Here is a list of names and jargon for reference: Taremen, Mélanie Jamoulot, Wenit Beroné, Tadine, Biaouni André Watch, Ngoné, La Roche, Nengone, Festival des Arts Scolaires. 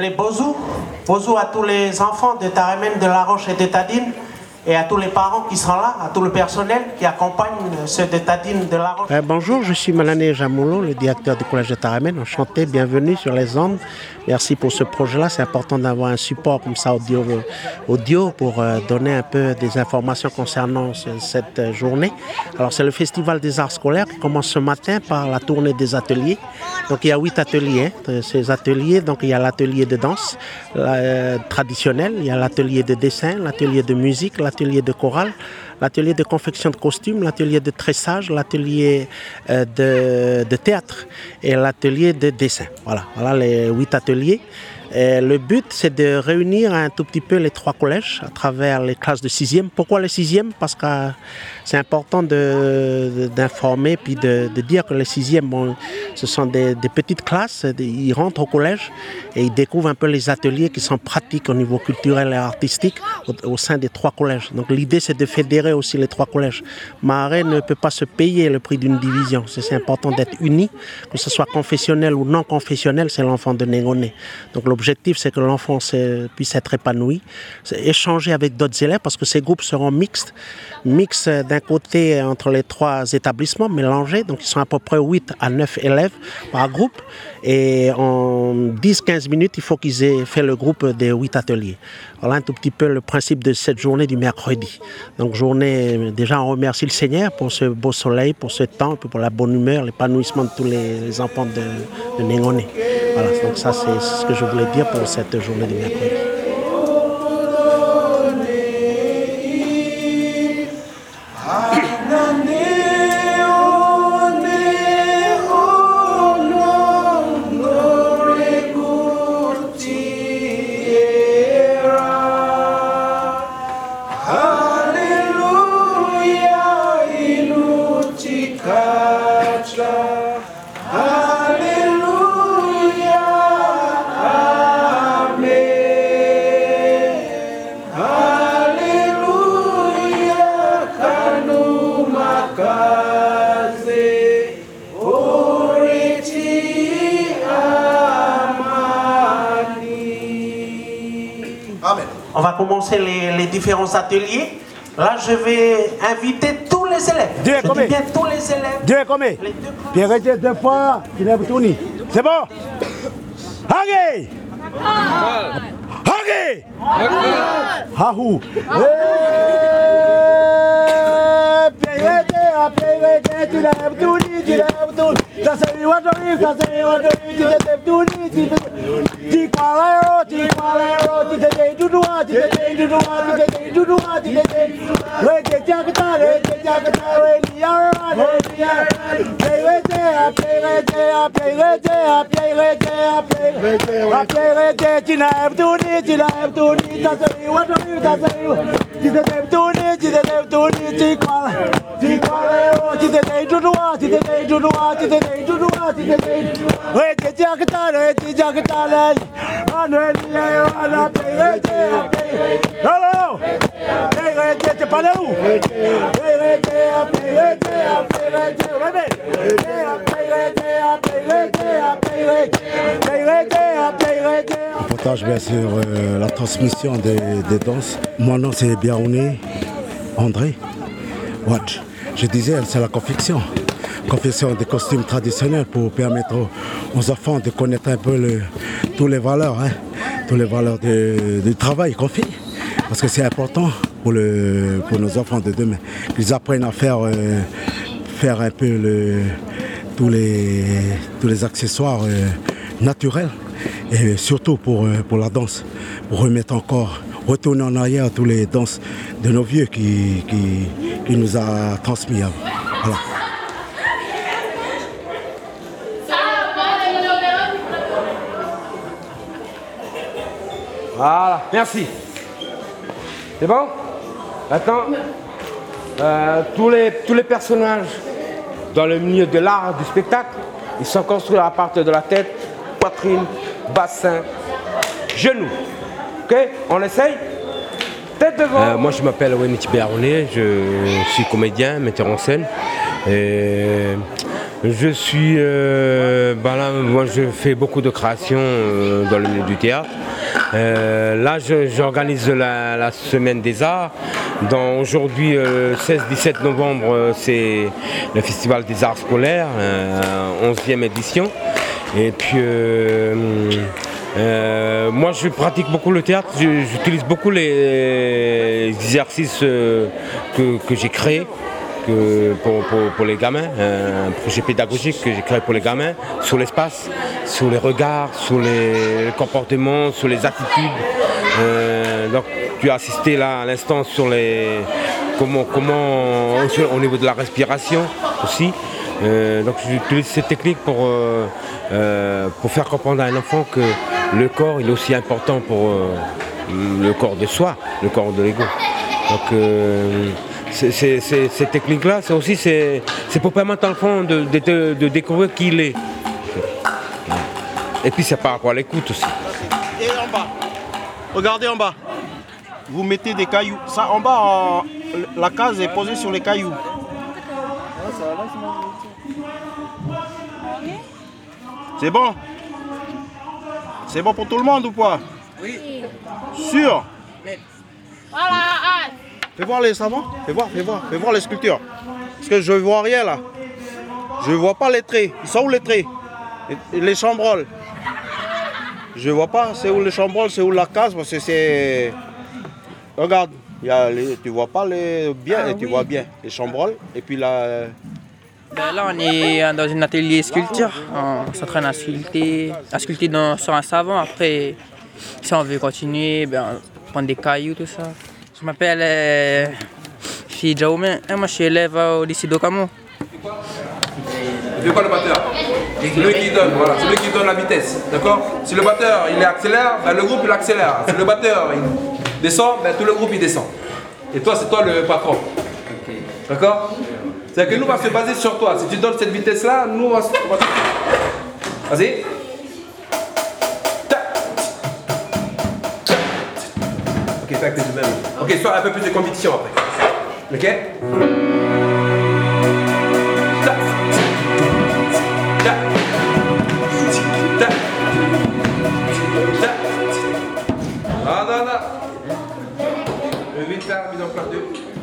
les Bozou à tous les enfants de Taremen, de La Roche et de Tadine, et à tous les parents qui sont là, à tout le personnel qui accompagne ceux de Tadine, de La Roche. Bonjour, je suis Mélanie Jamoulot, le directeur du collège de Taremen. Enchanté, bienvenue sur les ondes. Merci pour ce projet-là. C'est important d'avoir un support comme ça audio pour donner un peu des informations concernant cette journée. Alors c'est le Festival des Arts Scolaires qui commence ce matin par la tournée des ateliers. Donc il y a 8 ateliers. Ces ateliers, donc il y a l'atelier de danse traditionnelle, il y a l'atelier de dessin, l'atelier de musique, l'atelier de chorale, l'atelier de confection de costumes, l'atelier de tressage, l'atelier de théâtre et l'atelier de dessin. Voilà les 8 ateliers. Et le but, c'est de réunir un tout petit peu les 3 collèges à travers les classes de 6e. Pourquoi les 6e? Parce que c'est important d'informer puis de dire que les 6e, ce sont des petites classes. Ils rentrent au collège et ils découvrent un peu les ateliers qui sont pratiques au niveau culturel et artistique au sein des 3 collèges. Donc l'idée, c'est de fédérer aussi les 3 collèges. Marais ne peut pas se payer le prix d'une division. C'est important d'être unis, que ce soit confessionnel ou non confessionnel, c'est l'enfant de Nengone. Donc l'objectif, c'est que l'enfant puisse être épanoui, échanger avec d'autres élèves, parce que ces groupes seront mixtes. Mixtes d'un côté entre les 3 établissements, mélangés, donc ils sont à peu près 8 à 9 élèves par groupe. Et en 10-15 minutes, il faut qu'ils aient fait le groupe des 8 ateliers. Voilà un tout petit peu le principe de cette journée du mercredi. Donc journée, déjà on remercie le Seigneur pour ce beau soleil, pour ce temps, pour la bonne humeur, l'épanouissement de tous les enfants de Ngoné. Voilà, donc ça c'est ce que je voulais dire pour cette journée du mercredi. On va commencer les différents ateliers. Là, je vais inviter tous les élèves. Je dis bien tous les élèves. Dieu est comme il reste 2 fois, il est retourné. C'est bon? Hagé! Hagé! Hahou! On partage bien sûr la transmission des danses. Mon nom c'est Biaouni André Watch. Je disais, c'est la confection. Confection des costumes traditionnels pour permettre aux enfants de connaître un peu toutes les valeurs, toutes les valeurs du travail qu'on fait. Parce que c'est important pour nos enfants de demain. Ils apprennent à faire un peu tous les accessoires naturels, et surtout pour la danse, pour remettre encore, retourner en arrière toutes les danses de nos vieux qui nous a transmis. Voilà. Voilà, merci. C'est bon? Maintenant, tous les personnages dans le milieu de l'art, du spectacle, ils sont construits à partir de la tête, poitrine, bassin, genoux. Ok? On essaye? Tête devant. Moi, je m'appelle Wenit Beroné, je suis comédien, metteur en scène. Et Je suis, moi je fais beaucoup de créations dans le milieu du théâtre. Là j'organise la semaine des arts. Aujourd'hui, 16-17 novembre, c'est le Festival des Arts Scolaires, 11e édition. Et puis moi je pratique beaucoup le théâtre, j'utilise beaucoup les exercices que j'ai créés. Pour les gamins, un projet pédagogique que j'ai créé pour les gamins, sur l'espace, sur les regards, sur les comportements, sur les attitudes. Donc tu as assisté là à l'instant sur les comment au niveau de la respiration aussi. Donc j'utilise cette technique pour faire comprendre à un enfant que le corps il est aussi important pour le corps de soi, le corps de l'ego. Donc ces techniques-là, c'est aussi pour permettre à l'enfant de découvrir qui il est. Et puis c'est par rapport à l'écoute aussi. Et en bas, regardez en bas. Vous mettez des cailloux. Ça en bas, la case est posée sur les cailloux. C'est bon? C'est bon pour tout le monde ou pas? Oui. Sûr? Voilà. Fais voir les savants, fais voir les sculptures. Parce que je vois rien là. Je vois pas les traits. Ils sont où les traits? Les chambroles. Je vois pas, c'est où les chambroles, c'est où la case, parce que c'est. Regarde, tu vois pas les bien, et tu vois bien les chambroles. Et puis là. Là on est dans un atelier sculpture. On s'entraîne à sculpter sur un savon. Après, si on veut continuer, on prend des cailloux, tout ça. Je m'appelle Biaouni et moi je suis élève au lycée d'Ocamo. C'est quoi le batteur? C'est lui qui donne, voilà, c'est lui qui donne la vitesse, d'accord? Si le batteur il accélère, le groupe il accélère. Si le batteur il descend, tout le groupe il descend. Et toi c'est toi le patron, d'accord? C'est-à-dire que nous on va se baser sur toi. Si tu donnes cette vitesse là, nous on va se... Vas-y. Ok, sois un peu plus de conviction après. Ok? Ah, non, non. Le 8 là, mis en place 2.